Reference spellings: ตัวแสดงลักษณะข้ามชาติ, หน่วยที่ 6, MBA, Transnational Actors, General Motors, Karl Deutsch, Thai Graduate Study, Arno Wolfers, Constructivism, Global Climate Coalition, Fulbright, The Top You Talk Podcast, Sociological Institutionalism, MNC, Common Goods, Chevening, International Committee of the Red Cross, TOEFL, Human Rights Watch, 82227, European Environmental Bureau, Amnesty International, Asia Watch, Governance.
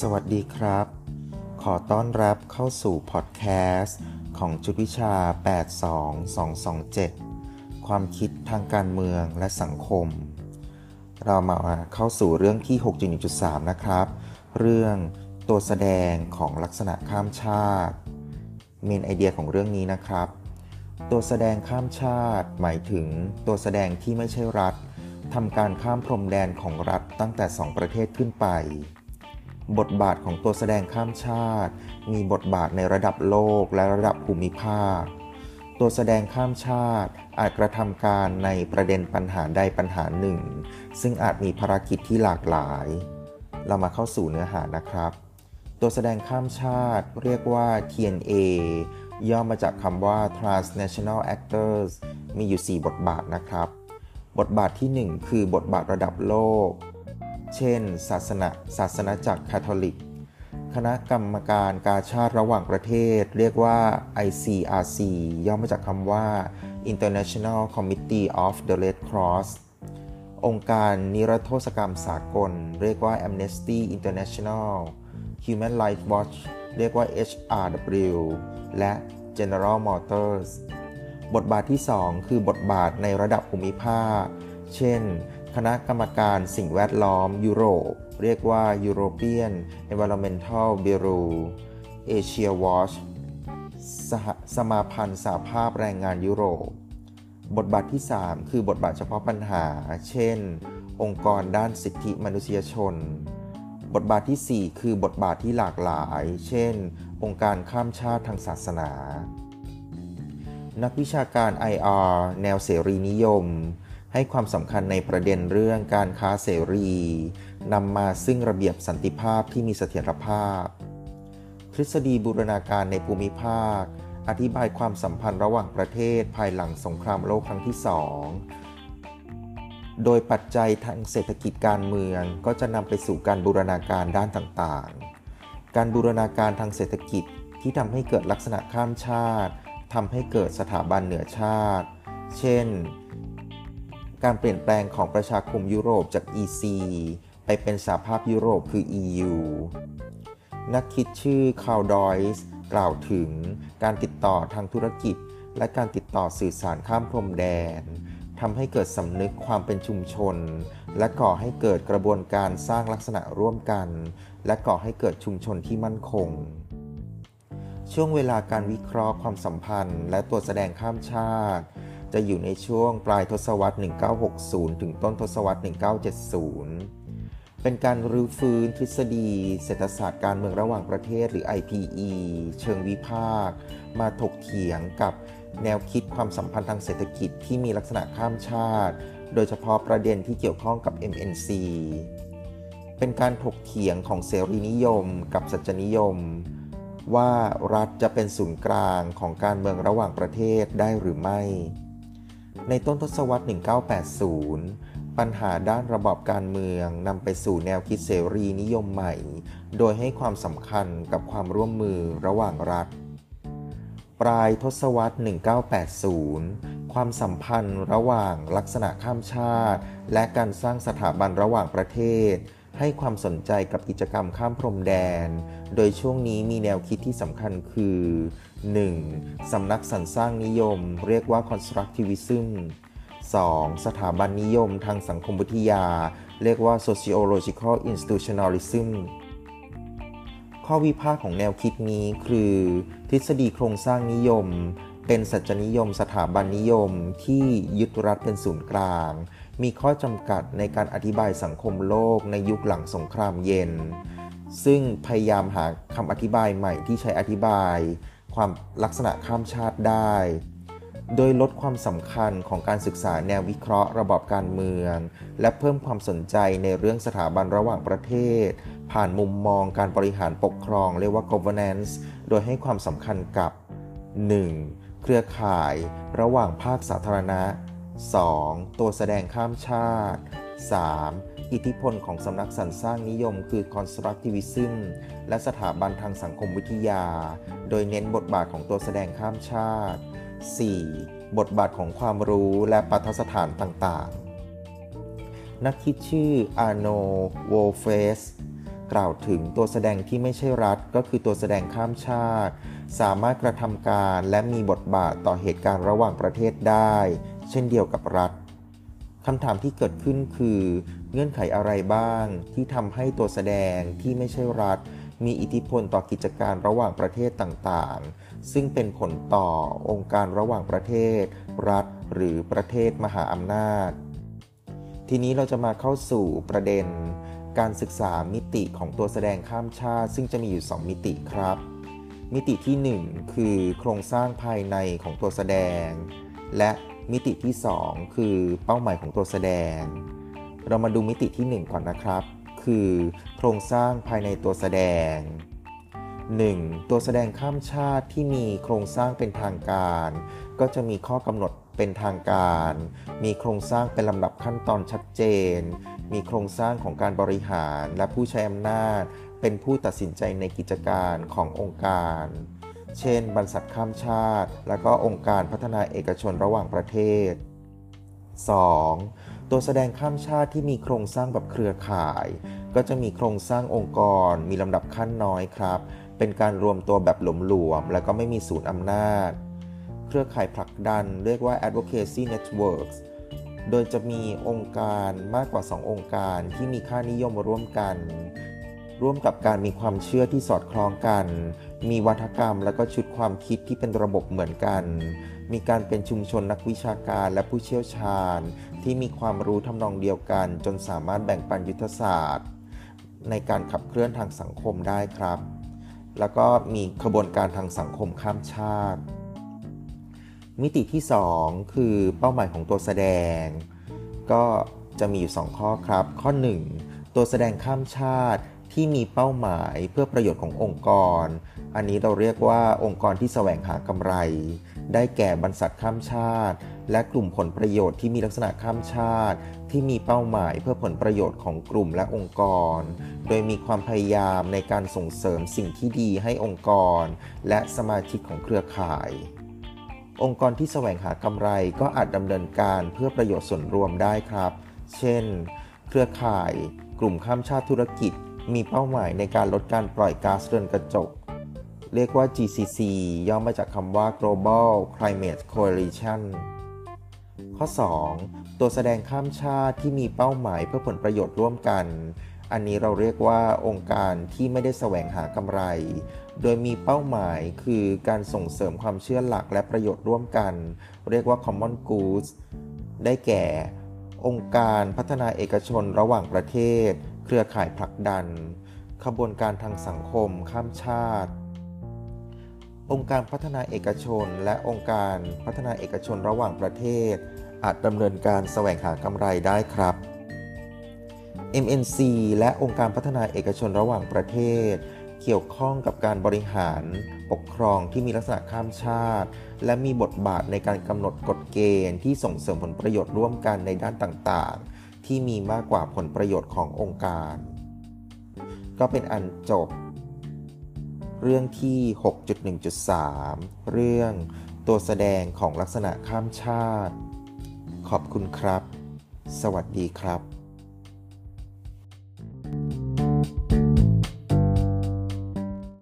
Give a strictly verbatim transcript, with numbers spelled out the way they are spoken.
สวัสดีครับขอต้อนรับเข้าสู่พอดแคสต์ของชุดวิชาแปดสองสองสองเจ็ดความคิดทางการเมืองและสังคมเรามาเข้าสู่เรื่องที่ หกจุดหนึ่งจุดสาม นะครับเรื่องตัวแสดงของลักษณะข้ามชาติเมนไอเดียของเรื่องนี้นะครับตัวแสดงข้ามชาติหมายถึงตัวแสดงที่ไม่ใช่รัฐทำการข้ามพรมแดนของรัฐตั้งแต่สองประเทศขึ้นไปบทบาทของตัวแสดงข้ามชาติมีบทบาทในระดับโลกและระดับภูมิภาคตัวแสดงข้ามชาติอาจกระทำการในประเด็นปัญหาใดปัญหาหนึ่งซึ่งอาจมีภารกิจที่หลากหลายเรามาเข้าสู่เนื้อหานะครับตัวแสดงข้ามชาติเรียกว่า ที เอ็น เอ ย่อมาจากคำว่า Transnational Actors มีอยู่สี่บทบาทนะครับบทบาทที่หนึ่งคือบทบาทระดับโลกเช่นศาสนาศาสนาจักรคาทอลิกคณะกรรมการกาชาติระหว่างประเทศเรียกว่า ไอ ซี อาร์ ซี ย่อมาจากคำว่า International Committee of the Red Cross องค์การนิรโทษกรรมสากลเรียกว่า Amnesty International Human Rights Watch เรียกว่า เอช อาร์ ดับเบิลยู และ General Motors บทบาทที่สองคือบทบาทในระดับภูมิภาคเช่นคณะกรรมการสิ่งแวดล้อมยุโรปเรียกว่า European Environmental Bureau Asia Watch ส, สมาพันธ์สหภาพแรงงานยุโรปบทบาทที่สามคือบทบาทเฉพาะปัญหาเช่นองค์กรด้านสิทธิมนุษยชนบทบาทที่สี่คือบทบาทที่หลากหลายเช่นองค์การข้ามชาติทางศาสนานักวิชาการ ไอ อาร์ แนวเสรีนิยมให้ความสำคัญในประเด็นเรื่องการค้าเสรีนำมาซึ่งระเบียบสันติภาพที่มีเสถียรภาพทฤษฎีบูรณาการในภูมิภาคอธิบายความสัมพันธ์ระหว่างประเทศภายหลังสงครามโลกครั้งที่สองโดยปัจจัยทางเศรษฐกิจการเมืองก็จะนำไปสู่การบูรณาการด้านต่างๆการบูรณาการทางเศรษฐกิจที่ทำให้เกิดลักษณะข้ามชาติทำให้เกิดสถาบันเหนือชาติเช่นการเปลี่ยนแปลงของประชาคมยุโรปจาก อี ซี ไปเป็นสหภาพยุโรปคือ อี ยู นักคิดชื่อคาร์ล ดอยซ์กล่าวถึงการติดต่อทางธุรกิจและการติดต่อสื่อสารข้ามพรมแดนทำให้เกิดสำนึกความเป็นชุมชนและก่อให้เกิดกระบวนการสร้างลักษณะร่วมกันและก่อให้เกิดชุมชนที่มั่นคงช่วงเวลาการวิเคราะห์ความสัมพันธ์และตัวแสดงข้ามชาติจะอยู่ในช่วงปลายทศวรรษหนึ่งพันเก้าร้อยหกสิบถึงต้นทศวรรษหนึ่งพันเก้าร้อยเจ็ดสิบเป็นการรื้อฟื้นทฤษฎีเศรษฐศาสตร์การเมืองระหว่างประเทศหรือ ไอ พี อี เชิงวิพากษ์มาถกเถียงกับแนวคิดความสัมพันธ์ทางเศรษฐกิจที่มีลักษณะข้ามชาติโดยเฉพาะประเด็นที่เกี่ยวข้องกับ เอ็ม เอ็น ซี เป็นการถกเถียงของเสรีนิยมกับสัจนิยมว่ารัฐจะเป็นศูนย์กลางของการเมืองระหว่างประเทศได้หรือไม่ในต้นทศวรรษหนึ่งพันเก้าร้อยแปดสิบปัญหาด้านระบอบการเมืองนำไปสู่แนวคิดเสรีนิยมใหม่โดยให้ความสำคัญกับความร่วมมือระหว่างรัฐปลายทศวรรษหนึ่งพันเก้าร้อยแปดสิบความสัมพันธ์ระหว่างลักษณะข้ามชาติและการสร้างสถาบันระหว่างประเทศให้ความสนใจกับกิจกรรมข้ามพรมแดนโดยช่วงนี้มีแนวคิดที่สำคัญคือ หนึ่ง. สำนักสรรสร้างนิยมเรียกว่า Constructivism สอง. สถาบันนิยมทางสังคมวิทยาเรียกว่า Sociological Institutionalism ข้อวิพากษ์ของแนวคิดนี้คือทฤษฎีโครงสร้างนิยมเป็นสัจนิยมสถาบันนิยมที่ยึดรัฐเป็นศูนย์กลางมีข้อจำกัดในการอธิบายสังคมโลกในยุคหลังสงครามเย็นซึ่งพยายามหาคำอธิบายใหม่ที่ใช้อธิบายความลักษณะข้ามชาติได้โดยลดความสำคัญของการศึกษาแนววิเคราะห์ระบอบการเมืองและเพิ่มความสนใจในเรื่องสถาบันระหว่างประเทศผ่านมุมมองการบริหารปกครองเรียกว่า Governance โดยให้ความสำคัญกับ หนึ่ง. เครือข่ายระหว่างภาคสาธารณะสอง. ตัวแสดงข้ามชาติ สาม. อิทธิพลของสำนักสรรสร้างนิยมคือ Constructivism และสถาบันทางสังคมวิทยาโดยเน้นบทบาทของตัวแสดงข้ามชาติ สี่. บทบาทของความรู้และปาฐสถานต่างๆนักคิดชื่ออาร์โน โวลเฟส กล่าวถึงตัวแสดงที่ไม่ใช่รัฐก็คือตัวแสดงข้ามชาติสามารถกระทำการและมีบทบาทต่อเหตุการณ์ระหว่างประเทศได้เช่นเดียวกับรัฐคำถามที่เกิดขึ้นคือเงื่อนไขอะไรบ้างที่ทำให้ตัวแสดงที่ไม่ใช่รัฐมีอิทธิพลต่อกิจการระหว่างประเทศต่างๆซึ่งเป็นผลต่อองค์การระหว่างประเทศรัฐหรือประเทศมหาอำนาจทีนี้เราจะมาเข้าสู่ประเด็นการศึกษามิติของตัวแสดงข้ามชาติซึ่งจะมีอยู่สองมิติครับมิติที่หนึ่งคือโครงสร้างภายในของตัวแสดงและมิติที่สองคือเป้าหมายของตัวแสดงเรามาดูมิติที่หนึ่งก่อนนะครับคือโครงสร้างภายในตัวแสดง หนึ่ง. ตัวแสดงข้ามชาติที่มีโครงสร้างเป็นทางการก็จะมีข้อกำหนดเป็นทางการมีโครงสร้างเป็นลำดับขั้นตอนชัดเจนมีโครงสร้างของการบริหารและผู้ใช้อำนาจเป็นผู้ตัดสินใจในกิจการขององค์การเช่นบรรษัทข้ามชาติและก็องค์การพัฒนาเอกชนระหว่างประเทศ สอง. ตัวแสดงข้ามชาติที่มีโครงสร้างแบบเครือข่ายก็จะมีโครงสร้างองค์กรมีลำดับขั้นน้อยครับเป็นการรวมตัวแบบหลวมๆและก็ไม่มีศูนย์อำนาจเครือข่ายผลักดันเรียกว่า advocacy networks โดยจะมีองค์การมากกว่าสององค์การที่มีค่านิยมร่วมกันร่วมกับการมีความเชื่อที่สอดคล้องกันมีวาทกรรมและก็ชุดความคิดที่เป็นระบบเหมือนกันมีการเป็นชุมชนนักวิชาการและผู้เชี่ยวชาญที่มีความรู้ทำนองเดียวกันจนสามารถแบ่งปันยุทธศาสตร์ในการขับเคลื่อนทางสังคมได้ครับแล้วก็มีขบวนการทางสังคมข้ามชาติมิติที่สองคือเป้าหมายของตัวแสดงก็จะมีอยู่สองข้อครับข้อหนึ่งตัวแสดงข้ามชาติที่มีเป้าหมายเพื่อประโยชน์ขององค์กรอันนี้เราเรียกว่าองค์กรที่แสวงหากำไรได้แก่บรรษัทข้ามชาติและกลุ่มผลประโยชน์ที่มีลักษณะข้ามชาติที่มีเป้าหมายเพื่อผลประโยชน์ของกลุ่มและองค์กรโดยมีความพยายามในการส่งเสริมสิ่งที่ดีให้องค์กรและสมาชิกของเครือข่ายองค์กรที่แสวงหากำไรก็อาจดำเนินการเพื่อประโยชน์ส่วนรวมได้ครับเช่นเครือข่ายกลุ่มข้ามชาติธุรกิจมีเป้าหมายในการลดการปล่อยก๊าซเรือนกระจกเรียกว่า จี ซี ซี ย่อมาจากคำว่า Global Climate Coalition ข้อสองตัวแสดงข้ามชาติที่มีเป้าหมายเพื่อผลประโยชน์ร่วมกันอันนี้เราเรียกว่าองค์การที่ไม่ได้แสวงหากำไรโดยมีเป้าหมายคือการส่งเสริมความเชื่อหลักและประโยชน์ร่วมกันเรียกว่า Common Goods ได้แก่องค์การพัฒนาเอกชนระหว่างประเทศเครือข่ายผลักดันขบวนการทางสังคมข้ามชาติองค์การพัฒนาเอกชนและองค์การพัฒนาเอกชนระหว่างประเทศอาจดำเนินการแสวงหากำไรได้ครับ เอ็ม เอ็น ซี และองค์การพัฒนาเอกชนระหว่างประเทศเกี่ยวข้องกับการบริหารปกครองที่มีลักษณะข้ามชาติและมีบทบาทในการกำหนดกฎเกณฑ์ที่ส่งเสริมผลประโยชน์ร่วมกันในด้านต่างๆที่มีมากกว่าผลประโยชน์ขององค์การก็เป็นอันจบเรื่องที่ หกจุดหนึ่งจุดสาม เรื่องตัวแสดงของลักษณะข้ามชาติขอบคุณครับสวัสดีครับ